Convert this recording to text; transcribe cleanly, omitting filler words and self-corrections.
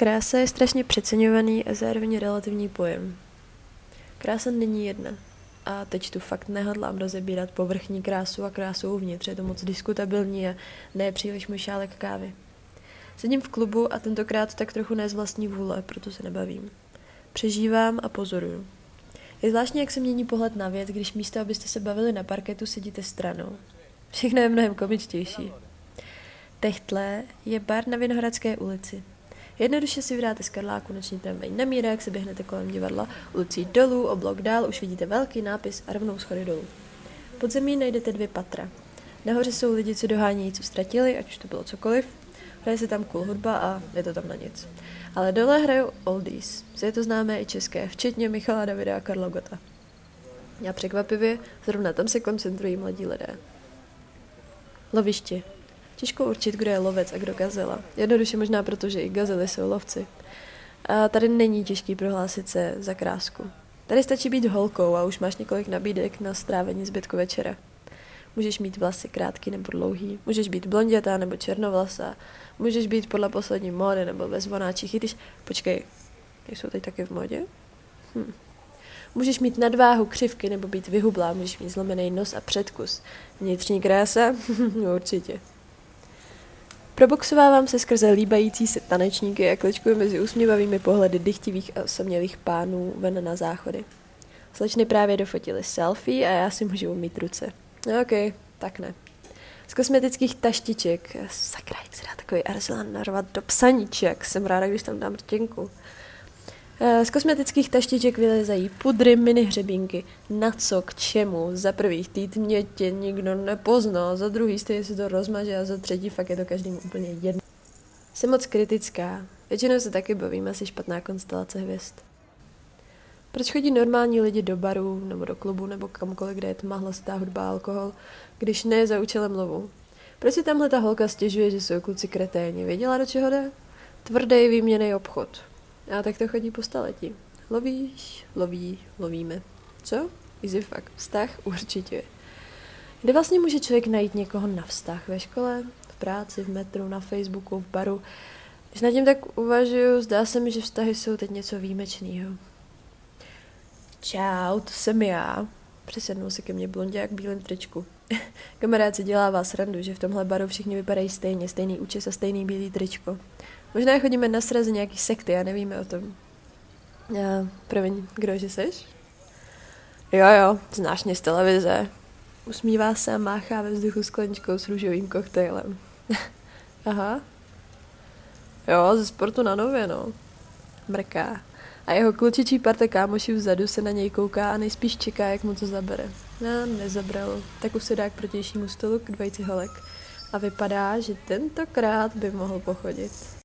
Krása je strašně přeceňovaný a zároveň relativní pojem. Krása není jedna. A teď tu fakt nehodlám rozebírat povrchní krásu a krásu uvnitř, je to moc diskutabilní a ne příliš můj šálek kávy. Sedím v klubu a tentokrát tak trochu ne z vlastní vůle, proto se nebavím. Přežívám a pozoruju. Je zvláštní, jak se mění pohled na věc, když místo, abyste se bavili na parketu, sedíte stranou. Všechno je mnohem komičtější. Techtlé je bar na Vinohradské ulici. Jednoduše si vydáte z Karláku noční tramvaj na Mírák, se běhnete kolem divadla, ulicí dolů, o blok dál, už vidíte velký nápis a rovnou schody dolů. Pod zemí najdete 2 patra. Nahoře jsou lidi, co dohánějí, co ztratili, ať už to bylo cokoliv. Hraje se tam cool hudba a je to tam na nic. Ale dole hrajou oldies, je to známé i české, včetně Michala Davida a Karla Gotta. A překvapivě, zrovna tam se koncentrují mladí lidé. Loviště. Těžko určit, kdo je lovec a kdo gazela. Jednoduše možná proto, že i gazely jsou lovci. A tady není těžký prohlásit se za krásku. Tady stačí být holkou a už máš několik nabídek na strávení zbytku večera. Můžeš mít vlasy krátký nebo dlouhý, můžeš být blondětá nebo černovlasá, můžeš být podle poslední módy nebo ve zvonáčích, i když... Počkej, jsou teď taky v modě? Můžeš mít nadváhu, křivky nebo být vyhublá, můžeš mít zlomený nos a předkus. Vnitřní krása? Určitě. Proboxovávám se skrze líbající se tanečníky a kličkuji mezi usměvavými pohledy dychtivých a osamělých pánů ven na záchody. Slečny právě dofotily selfie a já si můžu umýt ruce. No okej, tak ne. Z kosmetických taštiček, sakra, jak se dá takový arzelán narvat do psaníček, jsem ráda, když tam dám rtěnku. Z kosmetických taštiček vylezají pudry, mini hřebínky. Na co, k čemu? Za prvý chtít mě tě nikdo nepozná, za druhý stejně se to rozmaže a za třetí fakt je to každému úplně jedno. Jsem moc kritická. Většinou se taky bavím, asi špatná konstelace hvězd. Proč chodí normální lidi do baru, nebo do klubu, nebo kamkoliv, kde je tma, hlasitá hudba a alkohol, když ne je za účelem lovu? Proč si tamhle ta holka stěžuje, že jsou kluci kreténi? Věděla, do čeho jde? Tvrdý výměnný obchod. A tak to chodí po staletí. Lovíš, lovíme. Co? Easy fuck. Vztah? Určitě. Kde vlastně může člověk najít někoho na vztah? Ve škole, v práci, v metru, na Facebooku, v baru? Když nad tím tak uvažuju, zdá se mi, že vztahy jsou teď něco výjimečného. Čau, to jsem já. Přesednul se ke mně blonděk v bílém tričku. Kamarád si dělává srandu, že v tomhle baru všichni vypadají stejně, stejný účes a stejný bílý tričko. Možná chodíme na sraze nějaký sekty a nevíme o tom. Promiň, kdože seš? Jo, znáš mě z televize. Usmívá se a máchá ve vzduchu skleničkou s růžovým koktejlem. Aha. Jo, ze Sportu na Nově, no. Mrká. A jeho klučičí parte kámoši vzadu se na něj kouká a nejspíš čeká, jak mu to zabere. No, nezabral. Tak už se dá k protějšímu stolu k dvojici holek. A vypadá, že tentokrát by mohl pochodit.